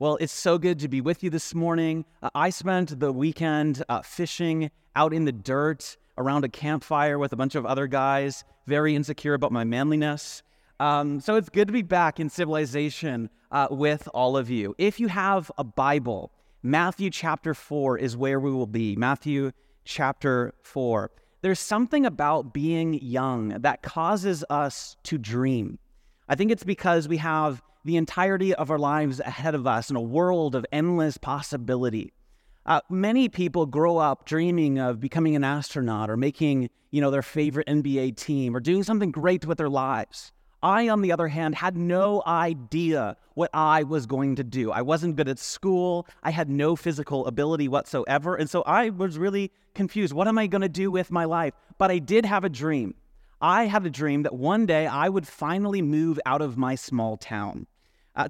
Well, it's so good to be with you this morning. I spent the weekend fishing out in the dirt around a campfire with a bunch of other guys, very insecure about my manliness. So it's good to be back in civilization with all of you. If you have a Bible, Matthew chapter 4 is where we will be. Matthew chapter 4. There's something about being young that causes us to dream. I think it's because we have the entirety of our lives ahead of us in a world of endless possibility. Many people grow up dreaming of becoming an astronaut or making, their favorite NBA team or doing something great with their lives. I, on the other hand, had no idea what I was going to do. I wasn't good at school. I had no physical ability whatsoever. And so I was really confused. What am I going to do with my life? But I did have a dream. I had a dream that one day I would finally move out of my small town.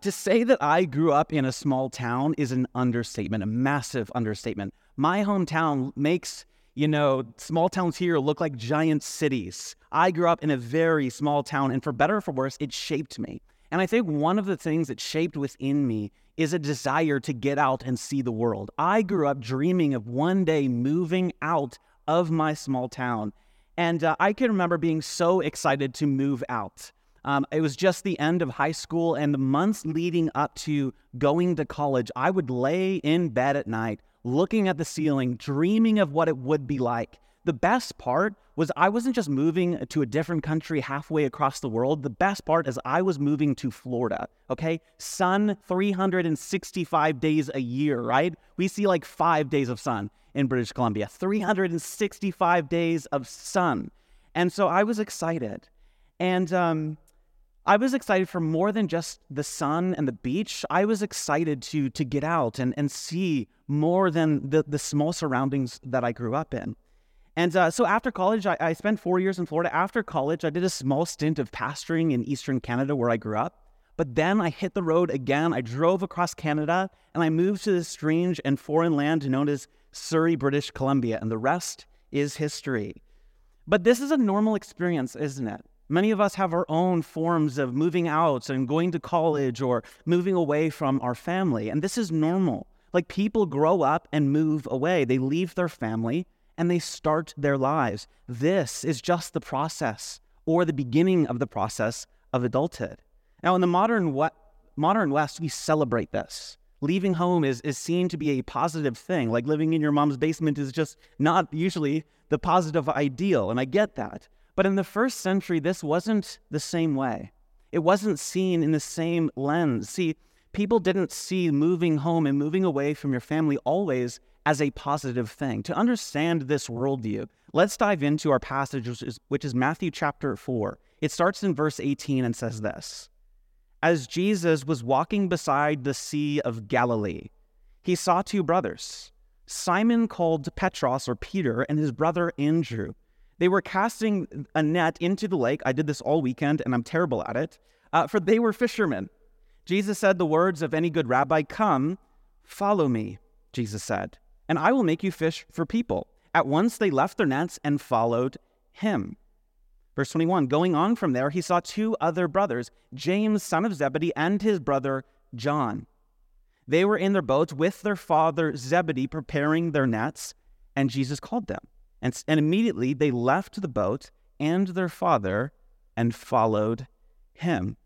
To say that I grew up in a small town is an understatement, a massive understatement. My hometown makes, small towns here look like giant cities. I grew up in a very small town, and for better or for worse, it shaped me. And I think one of the things that shaped within me is a desire to get out and see the world. I grew up dreaming of one day moving out of my small town. And I can remember being so excited to move out. It was just the end of high school, and the months leading up to going to college, I would lay in bed at night, looking at the ceiling, dreaming of what it would be like. The best part was I wasn't just moving to a different country halfway across the world. The best part is I was moving to Florida, okay? Sun 365 days a year, right? We see like 5 days of sun in British Columbia, 365 days of sun. And so I was excited. And I was excited for more than just the sun and the beach. I was excited to get out and see more than the small surroundings that I grew up in. And so after college, I spent 4 years in Florida. After college, I did a small stint of pastoring in Eastern Canada where I grew up. But then I hit the road again. I drove across Canada, and I moved to this strange and foreign land known as Surrey, British Columbia, and the rest is history. But this is a normal experience, isn't it? Many of us have our own forms of moving out and going to college or moving away from our family, and this is normal. Like, people grow up and move away. They leave their family, and they start their lives. This is just the process, or the beginning of the process of adulthood. Now, in the modern West, we celebrate this. Leaving home is seen to be a positive thing. Like, living in your mom's basement is just not usually the positive ideal, and I get that. But in the first century, this wasn't the same way. It wasn't seen in the same lens. See, people didn't see moving home and moving away from your family always as a positive thing. To understand this worldview, let's dive into our passage, which is Matthew chapter 4. It starts in verse 18 and says this. As Jesus was walking beside the Sea of Galilee, he saw two brothers, Simon called Petros, or Peter, and his brother Andrew. They were casting a net into the lake. I did this all weekend, and I'm terrible at it, for they were fishermen. Jesus said the words of any good rabbi, "Come, follow me," Jesus said, "and I will make you fish for people." At once they left their nets and followed him. Verse 21, going on from there, he saw two other brothers, James, son of Zebedee, and his brother John. They were in their boats with their father Zebedee, preparing their nets, and Jesus called them. And immediately they left the boat and their father and followed him.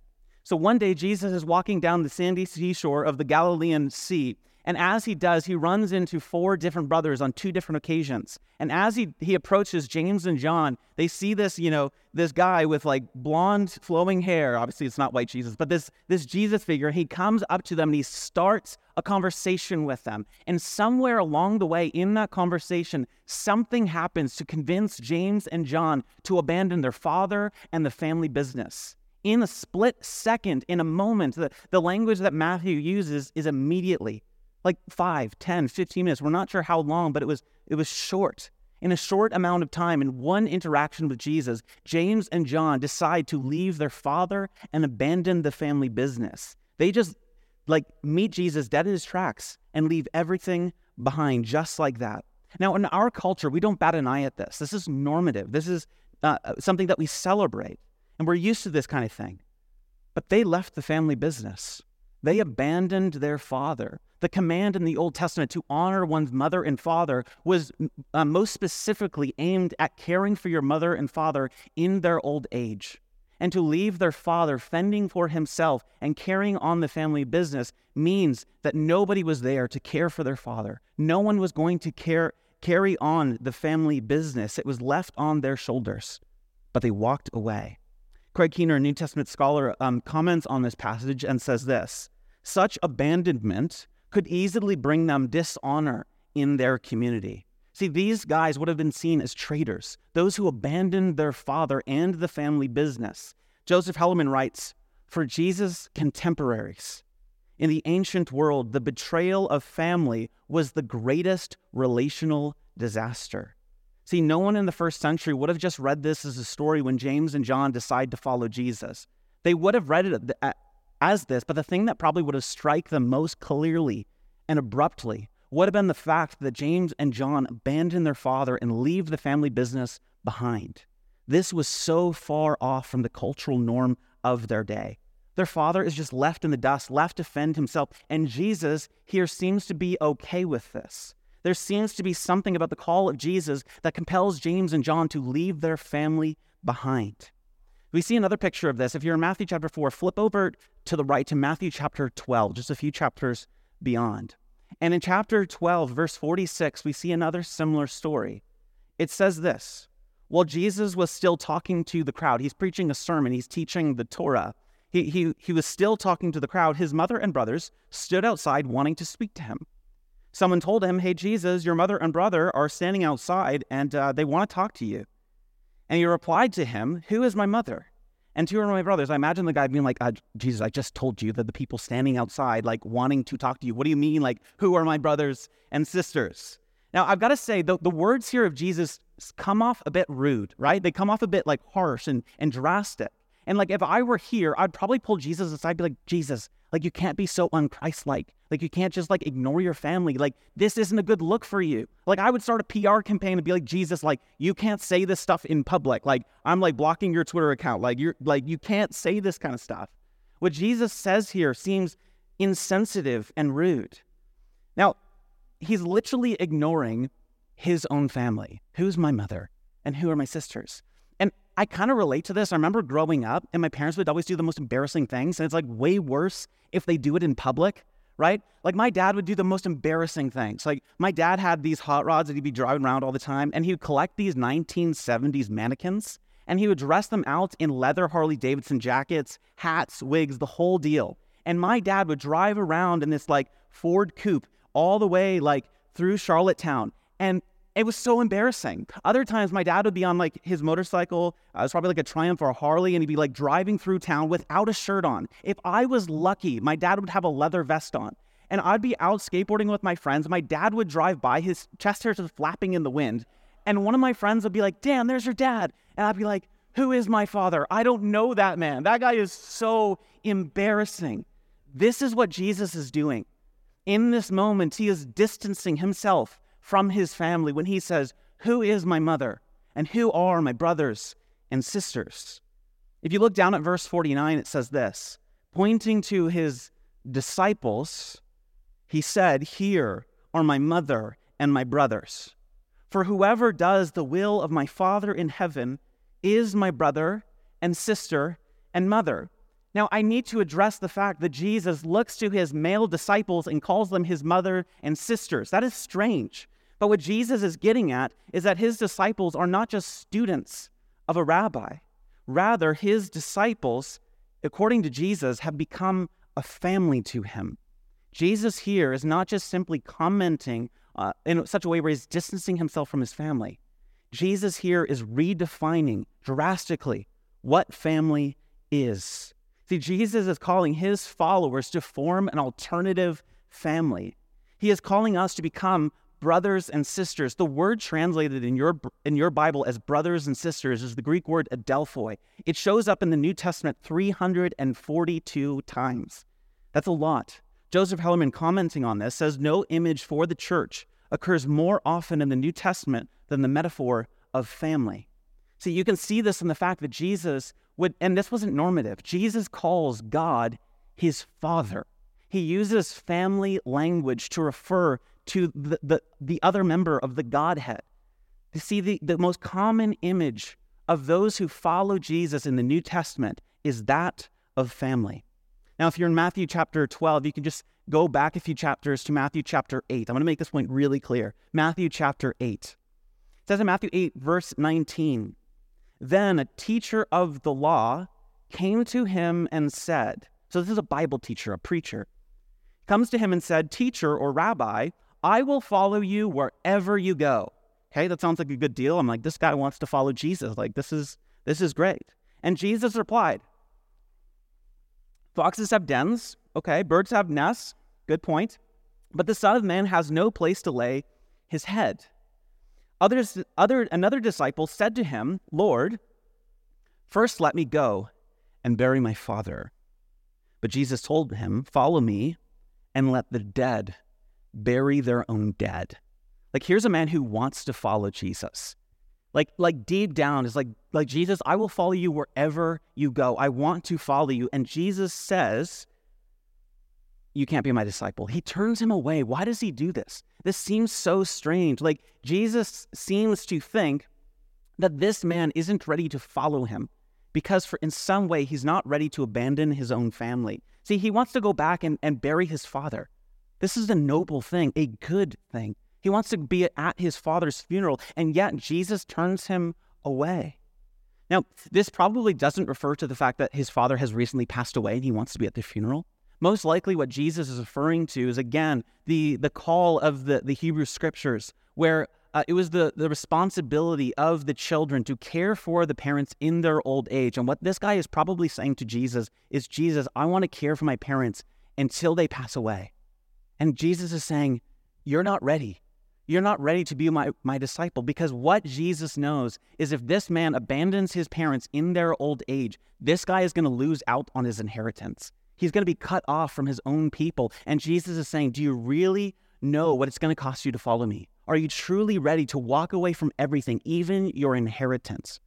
So one day Jesus is walking down the sandy seashore of the Galilean Sea, and as he does, he runs into four different brothers on two different occasions. And as he approaches James and John, they see this, this guy with like blonde flowing hair. Obviously, it's not white Jesus, but this Jesus figure. He comes up to them and he starts a conversation with them. And somewhere along the way in that conversation, something happens to convince James and John to abandon their father and the family business. In a split second, in a moment, the language that Matthew uses is immediately. Like 5, 10, 15 minutes. We're not sure how long, but it was short. In a short amount of time, in one interaction with Jesus, James and John decide to leave their father and abandon the family business. They just meet Jesus dead in his tracks and leave everything behind just like that. Now, in our culture, we don't bat an eye at this. This is normative. This is something that we celebrate, and we're used to this kind of thing. But they left the family business. They abandoned their father. The command in the Old Testament to honor one's mother and father was most specifically aimed at caring for your mother and father in their old age. And to leave their father fending for himself and carrying on the family business means that nobody was there to care for their father. No one was going to carry on the family business. It was left on their shoulders, but they walked away. Craig Keener, a New Testament scholar, comments on this passage and says this: such abandonment could easily bring them dishonor in their community. See, these guys would have been seen as traitors, those who abandoned their father and the family business. Joseph Hellerman writes, for Jesus' contemporaries, in the ancient world, the betrayal of family was the greatest relational disaster. See, no one in the first century would have just read this as a story when James and John decide to follow Jesus. They would have read it as this, but the thing that probably would have struck them most clearly and abruptly would have been the fact that James and John abandoned their father and leave the family business behind. This was so far off from the cultural norm of their day. Their father is just left in the dust, left to fend himself, and Jesus here seems to be okay with this. There seems to be something about the call of Jesus that compels James and John to leave their family behind. We see another picture of this. If you're in Matthew chapter 4, flip over to the right to Matthew chapter 12, just a few chapters beyond. And in chapter 12, verse 46, we see another similar story. It says this: while Jesus was still talking to the crowd, he's preaching a sermon, he's teaching the Torah, he was still talking to the crowd, his mother and brothers stood outside wanting to speak to him. Someone told him, hey, Jesus, your mother and brother are standing outside and they want to talk to you. And he replied to him, who is my mother? And who are my brothers? I imagine the guy being like, Jesus, I just told you that the people standing outside, like, wanting to talk to you. What do you mean? Like, who are my brothers and sisters? Now, I've got to say, the words here of Jesus come off a bit rude, right? They come off a bit, like, harsh and drastic. And, like, if I were here, I'd probably pull Jesus aside and be like, Jesus, like, you can't be so un-Christ-like. Like, you can't just, like, ignore your family. Like, this isn't a good look for you. Like, I would start a PR campaign and be like, Jesus, like, you can't say this stuff in public. Like, I'm, like, blocking your Twitter account. Like, you can't say this kind of stuff. What Jesus says here seems insensitive and rude. Now, he's literally ignoring his own family. Who's my mother? And who are my sisters? And I kind of relate to this. I remember growing up, and my parents would always do the most embarrassing things, and it's, like, way worse if they do it in public, right? Like, my dad would do the most embarrassing things. Like, my dad had these hot rods that he'd be driving around all the time, and he would collect these 1970s mannequins, and he would dress them out in leather Harley Davidson jackets, hats, wigs, the whole deal. And my dad would drive around in this, like, Ford coupe all the way, like, through Charlottetown, and it was so embarrassing. Other times, my dad would be on, like, his motorcycle. It was probably, like, a Triumph or a Harley, and he'd be, like, driving through town without a shirt on. If I was lucky, my dad would have a leather vest on. And I'd be out skateboarding with my friends. My dad would drive by, his chest hairs was flapping in the wind. And one of my friends would be like, Dan, there's your dad. And I'd be like, who is my father? I don't know that man. That guy is so embarrassing. This is what Jesus is doing. In this moment, he is distancing himself from his family when he says, who is my mother and who are my brothers and sisters? If you look down at verse 49, it says this, pointing to his disciples, he said, here are my mother and my brothers. For whoever does the will of my Father in heaven is my brother and sister and mother. Now, I need to address the fact that Jesus looks to his male disciples and calls them his mother and sisters. That is strange. But what Jesus is getting at is that his disciples are not just students of a rabbi. Rather, his disciples, according to Jesus, have become a family to him. Jesus here is not just simply commenting in such a way where he's distancing himself from his family. Jesus here is redefining drastically what family is. See, Jesus is calling his followers to form an alternative family. He is calling us to become brothers and sisters. The word translated in your Bible as brothers and sisters is the Greek word adelphoi. It shows up in the New Testament 342 times. That's a lot. Joseph Hellerman, commenting on this, says no image for the church occurs more often in the New Testament than the metaphor of family. See, you can see this in the fact that Jesus would, and this wasn't normative, Jesus calls God his Father. He uses family language to refer to the other member of the Godhead. You see, the most common image of those who follow Jesus in the New Testament is that of family. Now, if you're in Matthew chapter 12, you can just go back a few chapters to Matthew chapter 8. I'm going to make this point really clear. Matthew chapter 8. It says in Matthew 8, verse 19, "Then a teacher of the law came to him and said," so this is a Bible teacher, a preacher, comes to him and said, "Teacher," or rabbi, "I will follow you wherever you go." Okay, that sounds like a good deal. I'm like, this guy wants to follow Jesus. Like, this is great. And Jesus replied, "Foxes have dens," okay, "birds have nests," good point, "but the Son of Man has no place to lay his head." Another disciple said to him, "Lord, first let me go and bury my father." But Jesus told him, "Follow me and let the dead bury their own dead." Like, here's a man who wants to follow Jesus. Like deep down, it's like, "Jesus, I will follow you wherever you go. I want to follow you." And Jesus says, "You can't be my disciple." He turns him away. Why does he do this? This seems so strange. Like, Jesus seems to think that this man isn't ready to follow him because in some way he's not ready to abandon his own family. See, he wants to go back and bury his father. This is a noble thing, a good thing. He wants to be at his father's funeral, and yet Jesus turns him away. Now, this probably doesn't refer to the fact that his father has recently passed away and he wants to be at the funeral. Most likely what Jesus is referring to is, again, the call of the Hebrew Scriptures, where it was the responsibility of the children to care for the parents in their old age. And what this guy is probably saying to Jesus is, "Jesus, I want to care for my parents until they pass away." And Jesus is saying, "You're not ready. You're not ready to be my disciple," because what Jesus knows is if this man abandons his parents in their old age, this guy is going to lose out on his inheritance. He's going to be cut off from his own people. And Jesus is saying, "Do you really know what it's going to cost you to follow me? Are you truly ready to walk away from everything, even your inheritance?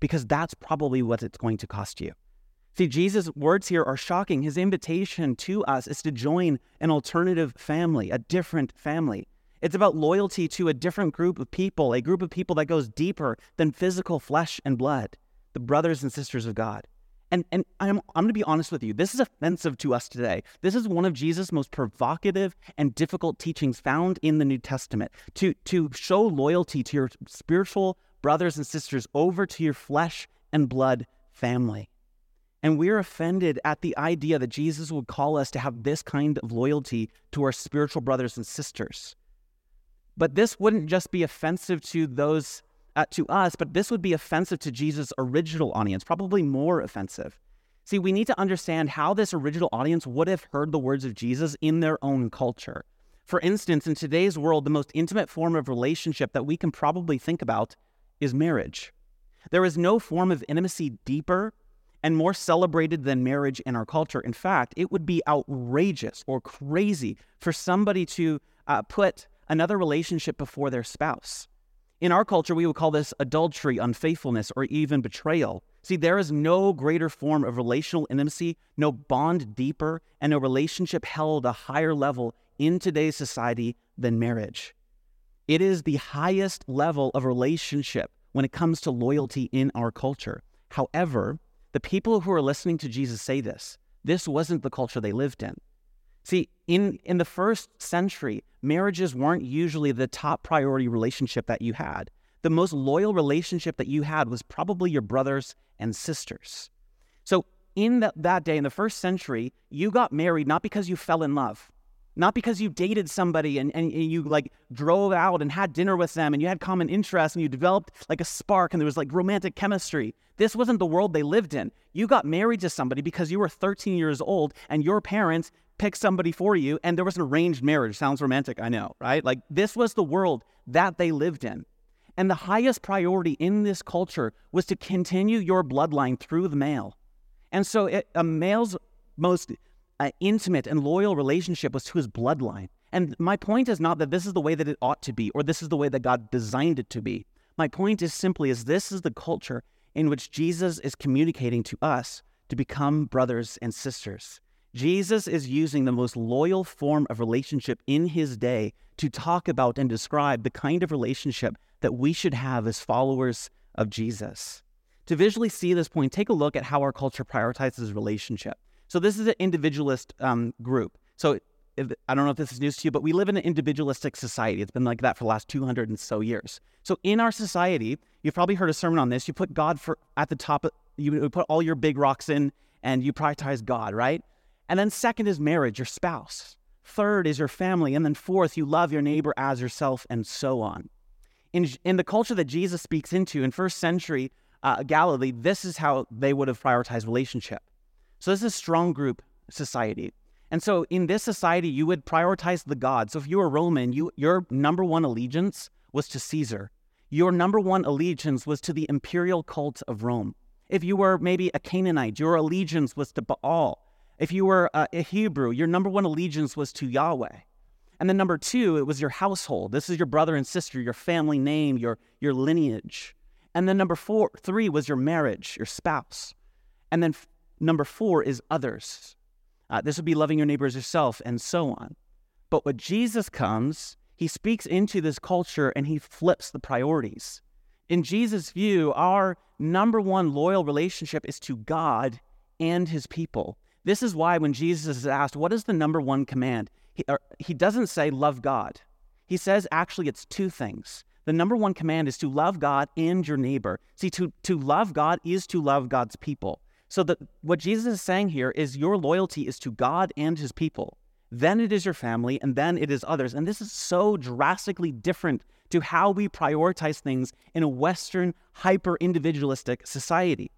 Because that's probably what it's going to cost you." See, Jesus' words here are shocking. His invitation to us is to join an alternative family, a different family. It's about loyalty to a different group of people, a group of people that goes deeper than physical flesh and blood, the brothers and sisters of God. And I'm going to be honest with you, this is offensive to us today. This is one of Jesus' most provocative and difficult teachings found in the New Testament, to show loyalty to your spiritual brothers and sisters over to your flesh and blood family. And we're offended at the idea that Jesus would call us to have this kind of loyalty to our spiritual brothers and sisters. But this wouldn't just be offensive to those, to us, but this would be offensive to Jesus' original audience, probably more offensive. See, we need to understand how this original audience would have heard the words of Jesus in their own culture. For instance, in today's world, the most intimate form of relationship that we can probably think about is marriage. There is no form of intimacy deeper and more celebrated than marriage in our culture. In fact, it would be outrageous or crazy for somebody to put another relationship before their spouse. In our culture, we would call this adultery, unfaithfulness, or even betrayal. See, there is no greater form of relational intimacy, no bond deeper, and no relationship held a higher level in today's society than marriage. It is the highest level of relationship when it comes to loyalty in our culture. However, the people who are listening to Jesus say this wasn't the culture they lived in. See, in the first century, marriages weren't usually the top priority relationship that you had. The most loyal relationship that you had was probably your brothers and sisters. So in that day, in the first century, you got married not because you fell in love, not because you dated somebody and you like drove out and had dinner with them and you had common interests and you developed like a spark and there was like romantic chemistry. This wasn't the world they lived in. You got married to somebody because you were 13 years old and your parents pick somebody for you, and there was an arranged marriage. Sounds romantic, I know, right? Like, this was the world that they lived in. And the highest priority in this culture was to continue your bloodline through the male. And so a male's most intimate and loyal relationship was to his bloodline. And my point is not that this is the way that it ought to be, or this is the way that God designed it to be. My point is simply is this is the culture in which Jesus is communicating to us to become brothers and sisters. Jesus is using the most loyal form of relationship in his day to talk about and describe the kind of relationship that we should have as followers of Jesus. To visually see this point, take a look at how our culture prioritizes relationship. So this is an individualist group. So I don't know if this is news to you, but we live in an individualistic society. It's been like that for the last 200 and so years. So in our society, you've probably heard a sermon on this. You put God at the top. You put all your big rocks in and you prioritize God, right? And then second is marriage, your spouse. Third is your family. And then fourth, you love your neighbor as yourself, and so on. In the culture that Jesus speaks into in first century Galilee, this is how they would have prioritized relationship. So this is a strong group society. And so in this society, you would prioritize the god. So if you were Roman, your number one allegiance was to Caesar. Your number one allegiance was to the imperial cult of Rome. If you were maybe a Canaanite, your allegiance was to Baal. If you were a Hebrew, your number one allegiance was to Yahweh. And then number two, it was your household. This is your brother and sister, your family name, your lineage. And then number three was your marriage, your spouse. And then number four is others. This would be loving your neighbor as yourself, and so on. But when Jesus comes, he speaks into this culture and he flips the priorities. In Jesus' view, our number one loyal relationship is to God and his people. This is why when Jesus is asked, what is the number one command? He doesn't say love God. He says actually it's two things. The number one command is to love God and your neighbor. See, to love God is to love God's people. So what Jesus is saying here is your loyalty is to God and his people. Then it is your family, and then it is others. And this is so drastically different to how we prioritize things in a Western hyper-individualistic society.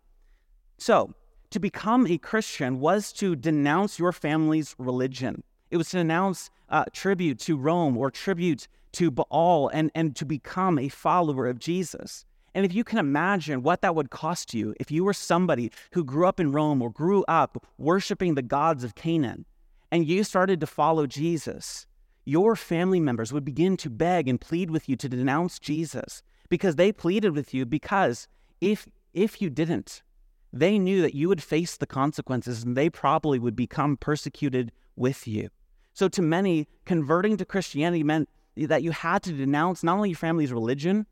So to become a Christian was to denounce your family's religion. It was to denounce tribute to Rome or tribute to Baal and to become a follower of Jesus. And if you can imagine what that would cost you if you were somebody who grew up in Rome or grew up worshiping the gods of Canaan and you started to follow Jesus, your family members would begin to beg and plead with you to denounce Jesus, because they pleaded with you because if you didn't, they knew that you would face the consequences and they probably would become persecuted with you. So to many, converting to Christianity meant that you had to denounce not only your family's religion,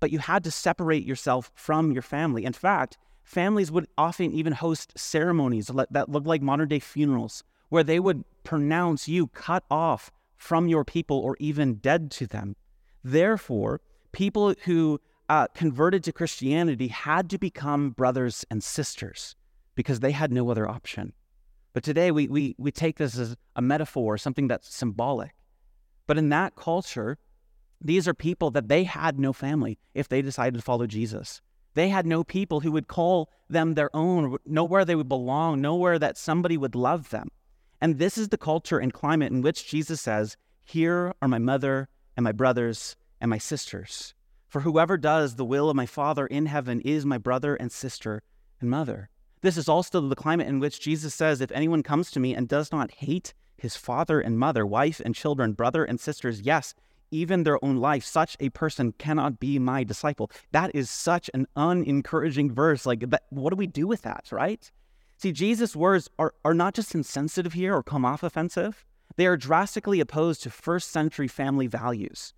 but you had to separate yourself from your family. In fact, families would often even host ceremonies that looked like modern-day funerals, where they would pronounce you cut off from your people or even dead to them. Therefore, people who converted to Christianity had to become brothers and sisters because they had no other option. But today we take this as a metaphor, something that's symbolic. But in that culture, these are people that they had no family if they decided to follow Jesus. They had no people who would call them their own, nowhere they would belong, nowhere that somebody would love them. And this is the culture and climate in which Jesus says, "Here are my mother and my brothers and my sisters. For whoever does the will of my Father in heaven is my brother and sister and mother." This is also the climate in which Jesus says, "If anyone comes to me and does not hate his father and mother, wife and children, brother and sisters, yes, even their own life, such a person cannot be my disciple." That is such an unencouraging verse. Like, what do we do with that, right? See, Jesus' words are not just insensitive here or come off offensive. They are drastically opposed to first century family values.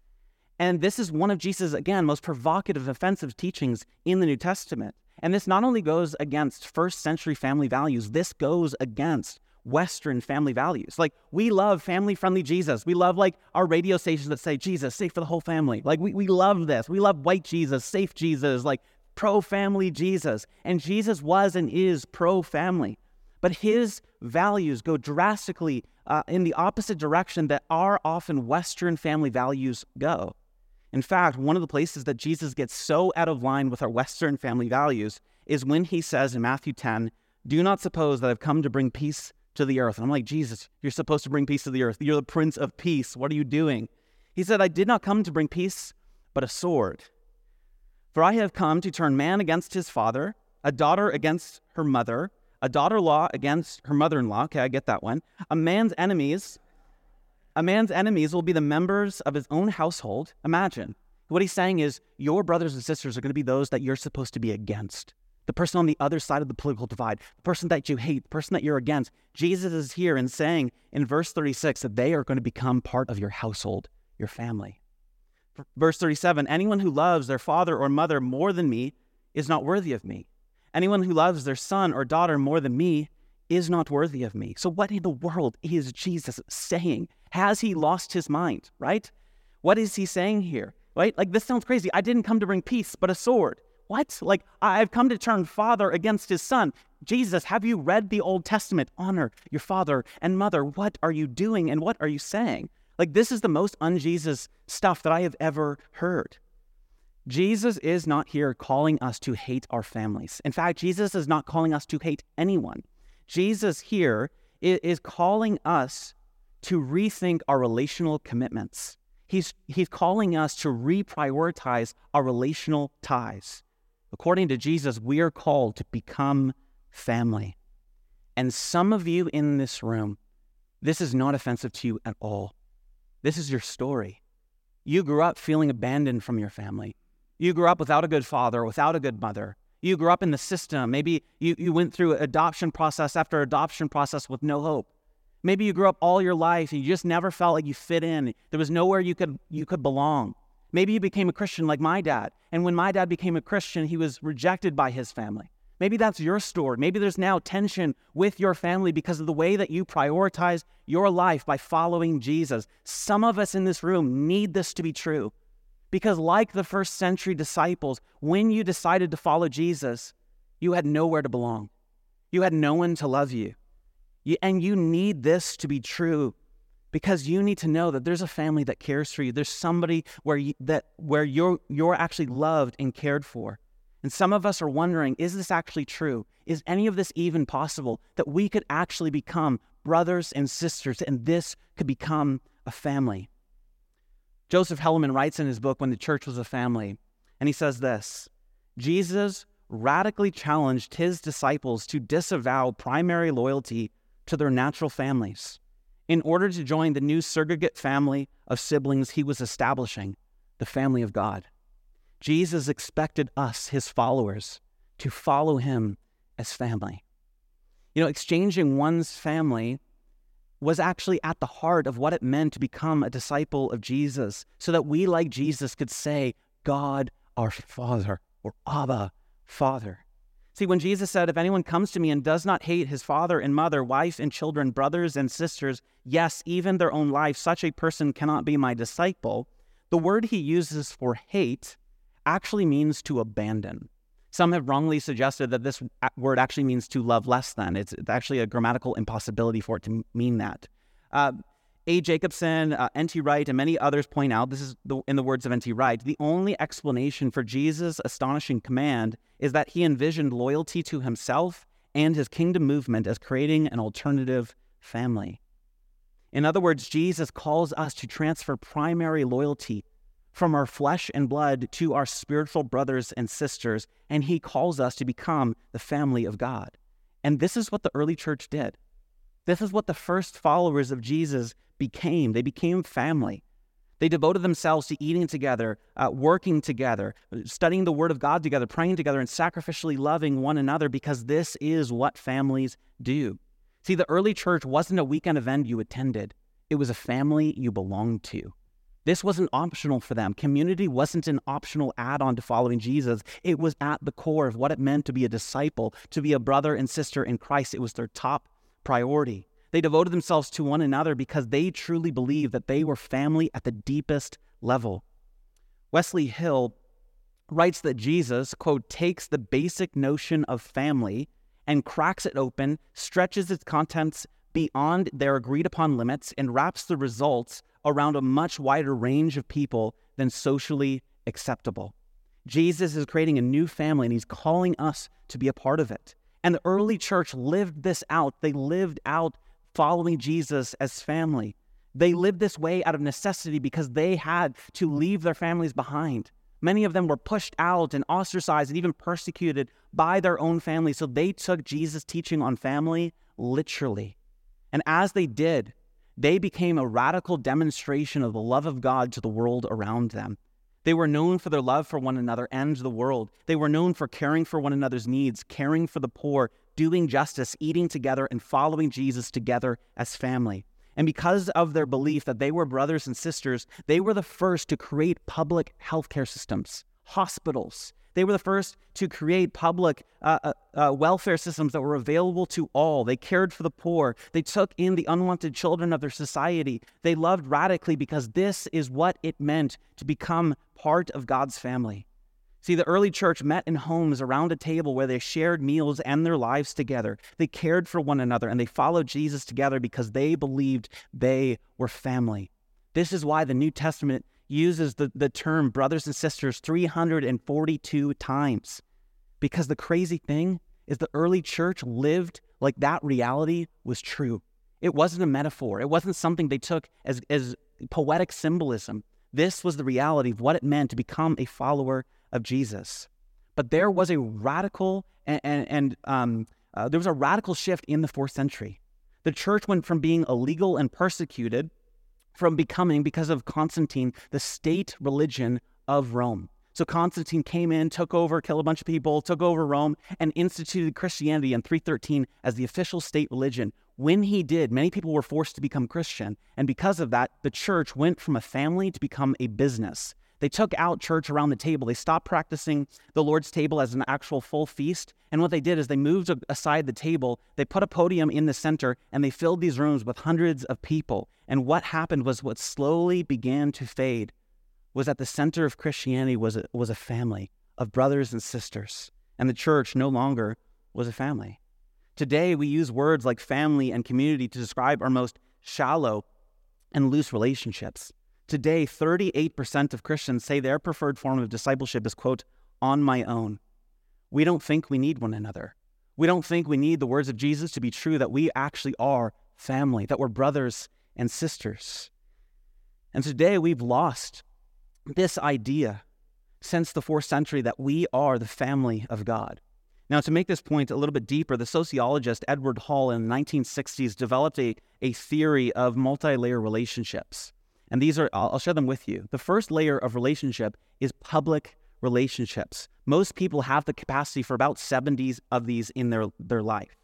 And this is one of Jesus', again, most provocative, offensive teachings in the New Testament. And this not only goes against first century family values, this goes against Western family values. Like, we love family-friendly Jesus. We love, like, our radio stations that say, "Jesus, safe for the whole family." Like, we love this. We love white Jesus, safe Jesus, like, pro-family Jesus. And Jesus was and is pro-family. But his values go drastically in the opposite direction that our often Western family values go. In fact, one of the places that Jesus gets so out of line with our Western family values is when he says in Matthew 10, "Do not suppose that I've come to bring peace to the earth." And I'm like, "Jesus, you're supposed to bring peace to the earth. You're the Prince of Peace. What are you doing?" He said, "I did not come to bring peace, but a sword. For I have come to turn man against his father, a daughter against her mother, a daughter-in-law against her mother-in-law." Okay, I get that one. A man's enemies will be the members of his own household. Imagine. What he's saying is your brothers and sisters are going to be those that you're supposed to be against. the person on the other side of the political divide, the person that you hate, the person that you're against. Jesus is here and saying in verse 36 that they are going to become part of your household, your family. Verse 37, anyone who loves their father or mother more than me is not worthy of me. Anyone who loves their son or daughter more than me is not worthy of me. So what in the world is Jesus saying? Has he lost his mind, right? What is he saying here, right? Like, this sounds crazy. I didn't come to bring peace, but a sword. What? Like, I've come to turn father against his son. Jesus, have you read the Old Testament? Honor your father and mother. What are you doing and what are you saying? Like, this is the most un-Jesus stuff that I have ever heard. Jesus is not here calling us to hate our families. In fact, Jesus is not calling us to hate anyone. Jesus here is calling us to rethink our relational commitments. He's calling us to reprioritize our relational ties. According to Jesus, we are called to become family. And some of you in this room, this is not offensive to you at all. This is your story. You grew up feeling abandoned from your family. You grew up without a good father, without a good mother. You grew up in the system. Maybe you went through adoption process after adoption process with no hope. Maybe you grew up all your life and you just never felt like you fit in. There was nowhere you could belong. Maybe you became a Christian like my dad. And when my dad became a Christian, he was rejected by his family. Maybe that's your story. Maybe there's now tension with your family because of the way that you prioritize your life by following Jesus. Some of us in this room need this to be true. Because like the first century disciples, when you decided to follow Jesus, you had nowhere to belong. You had no one to love you. And you need this to be true because you need to know that there's a family that cares for you. There's somebody where you're actually loved and cared for. And some of us are wondering, is this actually true? Is any of this even possible? That we could actually become brothers and sisters and this could become a family. Joseph Hellerman writes in his book, When the Church Was a Family, and he says this: Jesus radically challenged his disciples to disavow primary loyalty to their natural families in order to join the new surrogate family of siblings he was establishing, the family of God. Jesus expected us, his followers, to follow him as family. You know, exchanging one's family was actually at the heart of what it meant to become a disciple of Jesus, so that we, like Jesus, could say, God, our Father, or Abba, Father. See, when Jesus said, if anyone comes to me and does not hate his father and mother, wife and children, brothers and sisters, yes, even their own life, such a person cannot be my disciple, the word he uses for hate actually means to abandon. Some have wrongly suggested that this word actually means to love less than. It's actually a grammatical impossibility for it to mean that. A. Jacobson, N.T. Wright, and many others point out, this is in the words of N.T. Wright, the only explanation for Jesus' astonishing command is that he envisioned loyalty to himself and his kingdom movement as creating an alternative family. In other words, Jesus calls us to transfer primary loyalty from our flesh and blood to our spiritual brothers and sisters, and he calls us to become the family of God. And this is what the early church did. This is what the first followers of Jesus became. They became family. They devoted themselves to eating together, working together, studying the Word of God together, praying together, and sacrificially loving one another, because this is what families do. See, the early church wasn't a weekend event you attended. It was a family you belonged to. This wasn't optional for them. Community wasn't an optional add-on to following Jesus. It was at the core of what it meant to be a disciple, to be a brother and sister in Christ. It was their top priority. They devoted themselves to one another because they truly believed that they were family at the deepest level. Wesley Hill writes that Jesus, quote, takes the basic notion of family and cracks it open, stretches its contents beyond their agreed-upon limits, and wraps the results around a much wider range of people than socially acceptable. Jesus is creating a new family, and he's calling us to be a part of it. And the early church lived this out. They lived out following Jesus as family. They lived this way out of necessity because they had to leave their families behind. Many of them were pushed out and ostracized and even persecuted by their own family. So they took Jesus' teaching on family literally. And as they did, they became a radical demonstration of the love of God to the world around them. They were known for their love for one another and the world. They were known for caring for one another's needs, caring for the poor, doing justice, eating together, and following Jesus together as family. And because of their belief that they were brothers and sisters, they were the first to create public healthcare systems, hospitals. They were the first to create public welfare systems that were available to all. They cared for the poor. They took in the unwanted children of their society. They loved radically because this is what it meant to become part of God's family. See, the early church met in homes around a table where they shared meals and their lives together. They cared for one another and they followed Jesus together because they believed they were family. This is why the New Testament uses the term brothers and sisters 342 times. Because the crazy thing is the early church lived like that reality was true. It wasn't a metaphor. It wasn't something they took as poetic symbolism. This was the reality of what it meant to become a follower of Jesus. But there was a radical radical shift in the 4th century. The church went from being illegal and persecuted from becoming, because of Constantine, the state religion of Rome. So Constantine came in, took over, killed a bunch of people, took over Rome, and instituted Christianity in 313 as the official state religion. When he did, many people were forced to become Christian, and because of that, the church went from a family to become a business. They took out church around the table. They stopped practicing the Lord's table as an actual full feast. And what they did is they moved aside the table. They put a podium in the center and they filled these rooms with hundreds of people. And what happened was what slowly began to fade was at the center of Christianity was a family of brothers and sisters. And the church no longer was a family. Today, we use words like family and community to describe our most shallow and loose relationships. Today, 38% of Christians say their preferred form of discipleship is, quote, on my own. We don't think we need one another. We don't think we need the words of Jesus to be true, that we actually are family, that we're brothers and sisters. And today we've lost this idea since the 4th century that we are the family of God. Now, to make this point a little bit deeper, the sociologist Edward Hall in the 1960s developed a theory of multi-layer relationships. And these are, I'll share them with you. The first layer of relationship is public relationships. Most people have the capacity for about 70 of these in their life.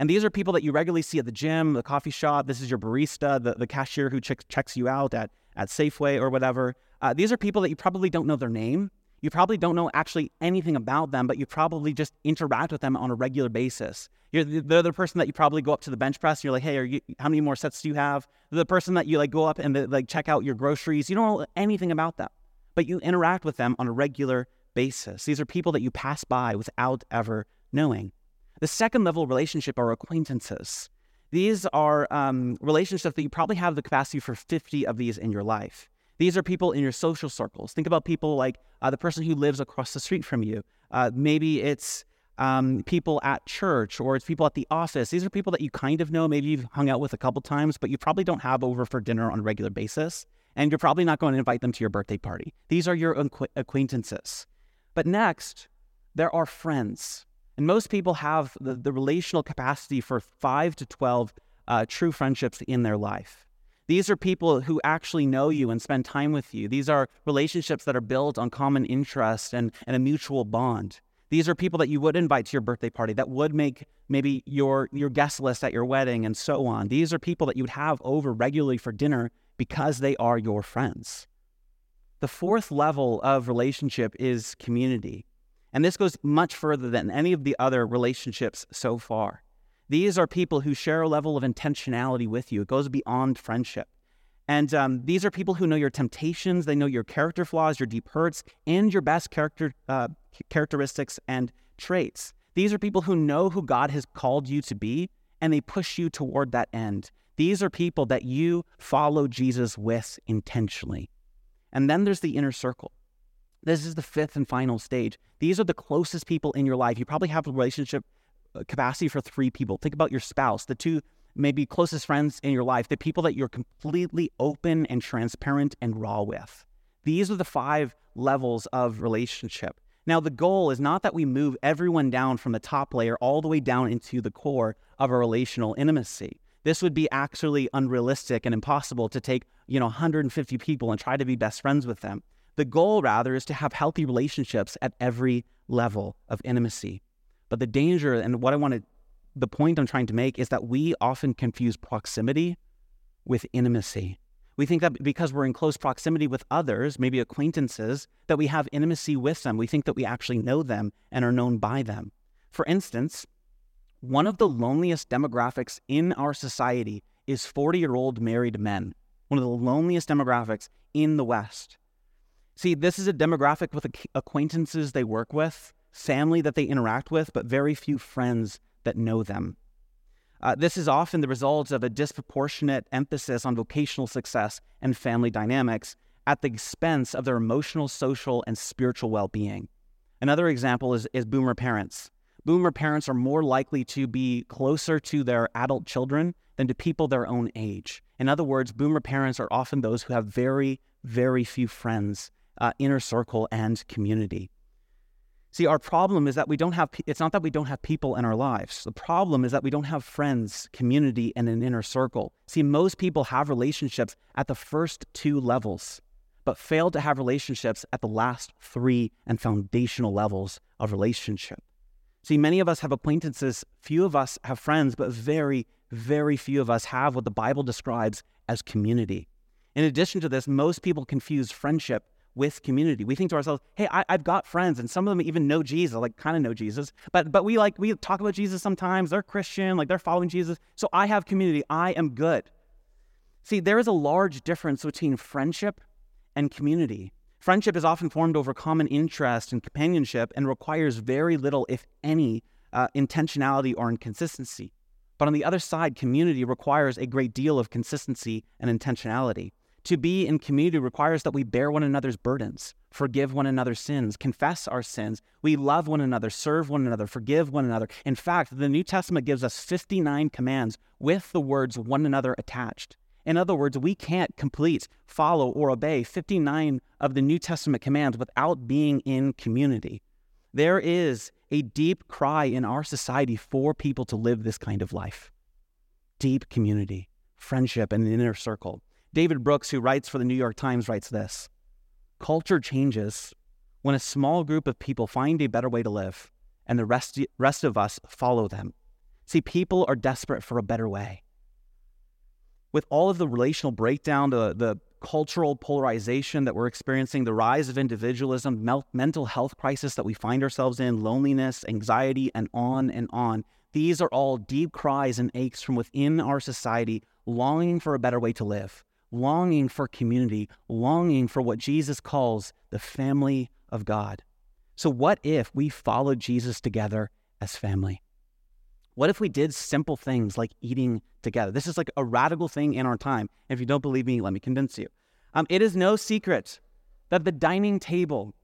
And these are people that you regularly see at the gym, the coffee shop. This is your barista, the cashier who checks you out at Safeway or whatever. These are people that you probably don't know their name. You probably don't know actually anything about them, but you probably just interact with them on a regular basis. They're the person that you probably go up to the bench press and you're like, hey, how many more sets do you have? They're the person that you like go up and like check out your groceries. You don't know anything about them, but you interact with them on a regular basis. These are people that you pass by without ever knowing. The second level of relationship are acquaintances. These are relationships that you probably have the capacity for 50 of these in your life. These are people in your social circles. Think about people like the person who lives across the street from you. Maybe it's people at church or it's people at the office. These are people that you kind of know. Maybe you've hung out with a couple times, but you probably don't have over for dinner on a regular basis. And you're probably not going to invite them to your birthday party. These are your acquaintances. But next, there are friends. And most people have the relational capacity for 5 to 12 true friendships in their life. These are people who actually know you and spend time with you. These are relationships that are built on common interest and a mutual bond. These are people that you would invite to your birthday party, that would make maybe your guest list at your wedding and so on. These are people that you would have over regularly for dinner because they are your friends. The fourth level of relationship is community. And this goes much further than any of the other relationships so far. These are people who share a level of intentionality with you. It goes beyond friendship. And these are people who know your temptations. They know your character flaws, your deep hurts, and your best characteristics and traits. These are people who know who God has called you to be, and they push you toward that end. These are people that you follow Jesus with intentionally. And then there's the inner circle. This is the fifth and final stage. These are the closest people in your life. You probably have a relationship capacity for 3 people. Think about your spouse, the 2 maybe closest friends in your life, the people that you're completely open and transparent and raw with. These are the 5 levels of relationship. Now, the goal is not that we move everyone down from the top layer all the way down into the core of a relational intimacy. This would be actually unrealistic and impossible to take, 150 people and try to be best friends with them. The goal, rather, is to have healthy relationships at every level of intimacy. But the danger, and the point I'm trying to make, is that we often confuse proximity with intimacy. We think that because we're in close proximity with others, maybe acquaintances, that we have intimacy with them. We think that we actually know them and are known by them. For instance, one of the loneliest demographics in our society is 40-year-old married men. One of the loneliest demographics in the West. See, this is a demographic with acquaintances they work with, family that they interact with, but very few friends that know them. This is often the result of a disproportionate emphasis on vocational success and family dynamics at the expense of their emotional, social, and spiritual well-being. Another example is boomer parents. Boomer parents are more likely to be closer to their adult children than to people their own age. In other words, boomer parents are often those who have very, very few friends, inner circle, and community. See, our problem is that it's not that we don't have people in our lives. The problem is that we don't have friends, community, and an inner circle. See, most people have relationships at the first two levels, but fail to have relationships at the last three and foundational levels of relationship. See, many of us have acquaintances, few of us have friends, but very, very few of us have what the Bible describes as community. In addition to this, most people confuse friendship with community. We think to ourselves, hey, I've got friends, and some of them even know Jesus, like kind of know Jesus, but we talk about Jesus sometimes, they're Christian, like they're following Jesus, so I have community, I am good. See, there is a large difference between friendship and community. Friendship is often formed over common interest and companionship and requires very little, if any, intentionality or inconsistency. But on the other side, community requires a great deal of consistency and intentionality. To be in community requires that we bear one another's burdens, forgive one another's sins, confess our sins. We love one another, serve one another, forgive one another. In fact, the New Testament gives us 59 commands with the words one another attached. In other words, we can't complete, follow, or obey 59 of the New Testament commands without being in community. There is a deep cry in our society for people to live this kind of life. Deep community, friendship, and an inner circle. David Brooks, who writes for the New York Times, writes this: "Culture changes when a small group of people find a better way to live, and the rest of us follow them." See, people are desperate for a better way. With all of the relational breakdown, the cultural polarization that we're experiencing, the rise of individualism, mental health crisis that we find ourselves in, loneliness, anxiety, and on. These are all deep cries and aches from within our society, longing for a better way to live, longing for community, longing for what Jesus calls the family of God. So what if we followed Jesus together as family? What if we did simple things like eating together? This is like a radical thing in our time. If you don't believe me, let me convince you. It is no secret that the dining table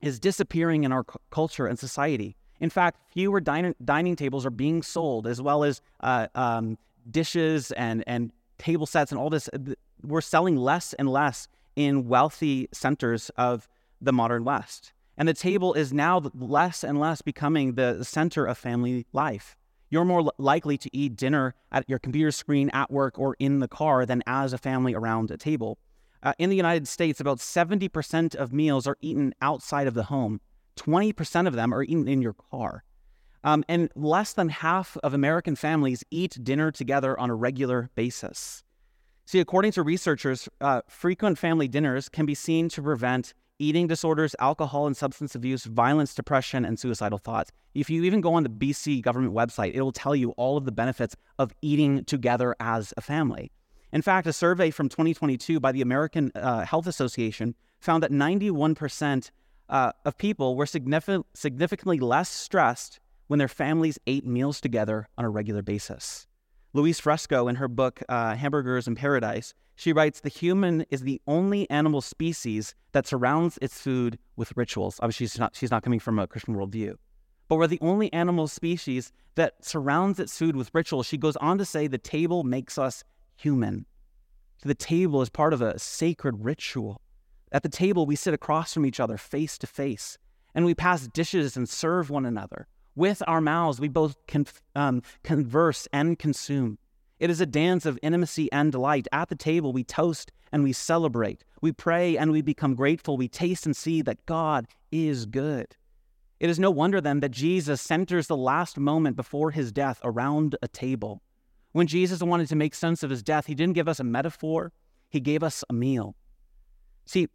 is disappearing in our culture and society. In fact, fewer dining tables are being sold, as well as dishes and table sets and all this. We're selling less and less in wealthy centers of the modern West. And the table is now less and less becoming the center of family life. You're more likely to eat dinner at your computer screen, at work, or in the car than as a family around a table. In the United States, about 70% of meals are eaten outside of the home. 20% of them are eaten in your car. And less than half of American families eat dinner together on a regular basis. See, according to researchers, frequent family dinners can be seen to prevent eating disorders, alcohol and substance abuse, violence, depression, and suicidal thoughts. If you even go on the BC government website, it will tell you all of the benefits of eating together as a family. In fact, a survey from 2022 by the American Health Association found that 91% of people were significantly less stressed when their families ate meals together on a regular basis. Louise Fresco, in her book, Hamburgers in Paradise, she writes, "The human is the only animal species that surrounds its food with rituals." Obviously, she's not coming from a Christian worldview. But we're the only animal species that surrounds its food with rituals. She goes on to say the table makes us human. So the table is part of a sacred ritual. At the table, we sit across from each other, face to face, and we pass dishes and serve one another. With our mouths, we both converse and consume. It is a dance of intimacy and delight. At the table, we toast and we celebrate. We pray and we become grateful. We taste and see that God is good. It is no wonder then that Jesus centers the last moment before his death around a table. When Jesus wanted to make sense of his death, he didn't give us a metaphor. He gave us a meal. See,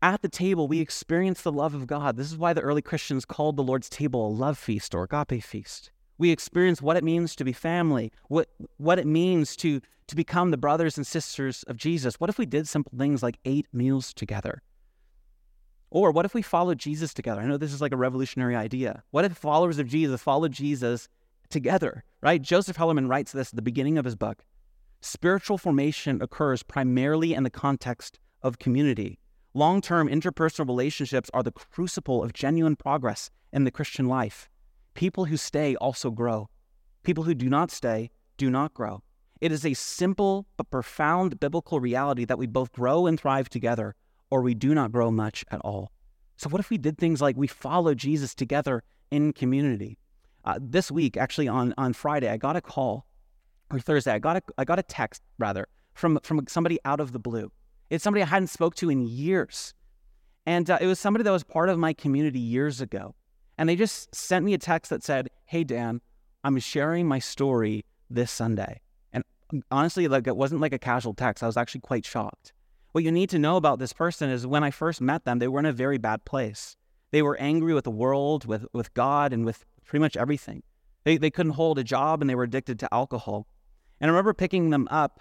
at the table, we experience the love of God. This is why the early Christians called the Lord's table a love feast or agape feast. We experience what it means to be family, what it means to become the brothers and sisters of Jesus. What if we did simple things like ate meals together? Or what if we followed Jesus together? I know this is like a revolutionary idea. What if followers of Jesus followed Jesus together, right? Joseph Hellerman writes this at the beginning of his book. Spiritual formation occurs primarily in the context of community. Long-term interpersonal relationships are the crucible of genuine progress in the Christian life. People who stay also grow. People who do not stay do not grow. It is a simple but profound biblical reality that we both grow and thrive together, or we do not grow much at all. So what if we did things like we follow Jesus together in community? This week, actually on Friday, I got a call, or Thursday, I got a text, rather, from somebody out of the blue. It's somebody I hadn't spoke to in years. And it was somebody that was part of my community years ago. And they just sent me a text that said, "Hey, Dan, I'm sharing my story this Sunday." And honestly, like, it wasn't like a casual text. I was actually quite shocked. What you need to know about this person is when I first met them, they were in a very bad place. They were angry with the world, with God, and with pretty much everything. They couldn't hold a job, and they were addicted to alcohol. And I remember picking them up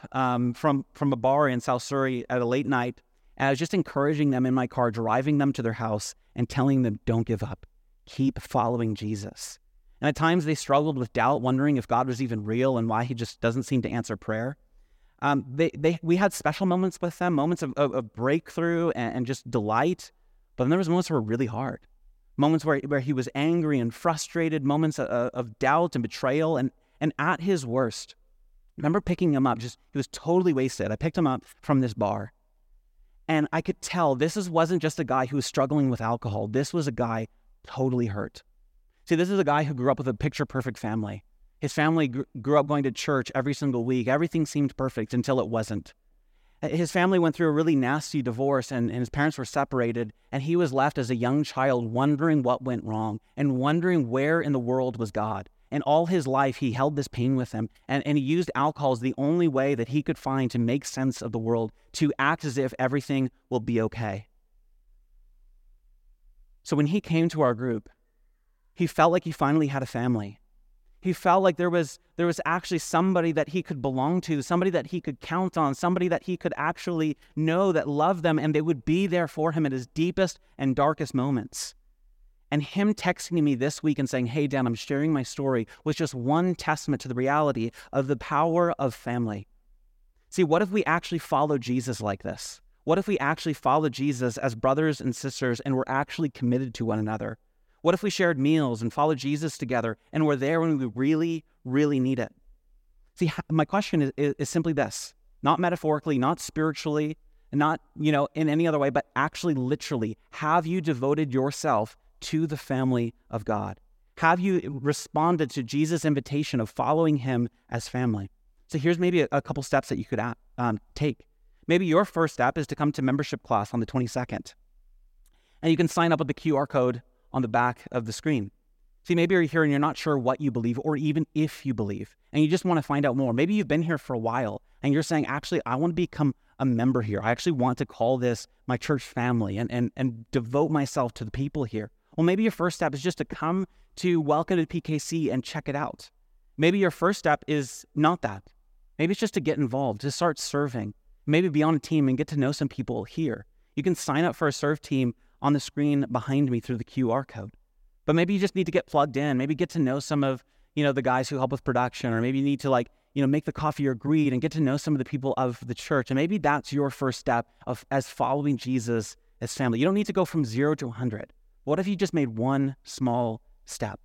from a bar in South Surrey at a late night, and I was just encouraging them in my car, driving them to their house and telling them, don't give up. Keep following Jesus. And at times they struggled with doubt, wondering if God was even real and why he just doesn't seem to answer prayer. We had special moments with them, moments of breakthrough and just delight. But then there was moments that were really hard, moments where he was angry and frustrated, moments of doubt and betrayal, and at his worst. Remember picking him up, he was totally wasted. I picked him up from this bar, and I could tell wasn't just a guy who was struggling with alcohol. This was a guy totally hurt. See, this is a guy who grew up with a picture-perfect family. His family grew up going to church every single week. Everything seemed perfect until it wasn't. His family went through a really nasty divorce, and his parents were separated, and he was left as a young child wondering what went wrong and wondering where in the world was God. And all his life, he held this pain with him, and he used alcohol as the only way that he could find to make sense of the world, to act as if everything will be okay. So when he came to our group, he felt like he finally had a family. He felt like there was actually somebody that he could belong to, somebody that he could count on, somebody that he could actually know that loved them, and they would be there for him at his deepest and darkest moments. And him texting me this week and saying, "Hey, Dan, I'm sharing my story," was just one testament to the reality of the power of family. See, what if we actually follow Jesus like this? What if we actually follow Jesus as brothers and sisters and we're actually committed to one another? What if we shared meals and followed Jesus together and we're there when we really, really need it? See, my question is simply this, not metaphorically, not spiritually, not, in any other way, but actually literally, have you devoted yourself to the family of God? Have you responded to Jesus' invitation of following him as family? So here's maybe a couple steps that you could take. Maybe your first step is to come to membership class on the 22nd. And you can sign up with the QR code on the back of the screen. See, maybe you're here and you're not sure what you believe or even if you believe, and you just want to find out more. Maybe you've been here for a while and you're saying, actually, I want to become a member here. I actually want to call this my church family and devote myself to the people here. Well, maybe your first step is just to come to Welcome to PKC and check it out. Maybe your first step is not that. Maybe it's just to get involved, to start serving, maybe be on a team and get to know some people here. You can sign up for a serve team on the screen behind me through the QR code. But maybe you just need to get plugged in, maybe get to know some of, the guys who help with production, or maybe you need to make the coffee or greet and get to know some of the people of the church. And maybe that's your first step as following Jesus as family. You don't need to go from 0 to 100. What if you just made one small step?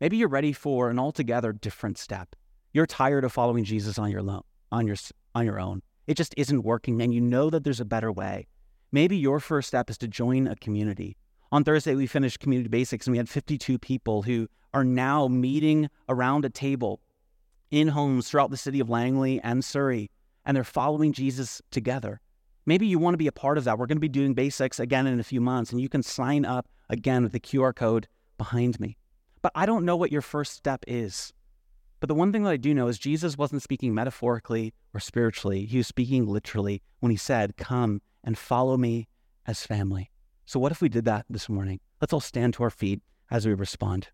Maybe you're ready for an altogether different step. You're tired of following Jesus on your own. It just isn't working, and you know that there's a better way. Maybe your first step is to join a community. On Thursday, we finished Community Basics, and we had 52 people who are now meeting around a table in homes throughout the city of Langley and Surrey, and they're following Jesus together. Maybe you want to be a part of that. We're going to be doing basics again in a few months, and you can sign up again with the QR code behind me. But I don't know what your first step is. But the one thing that I do know is Jesus wasn't speaking metaphorically or spiritually. He was speaking literally when he said, come and follow me as family. So what if we did that this morning? Let's all stand to our feet as we respond.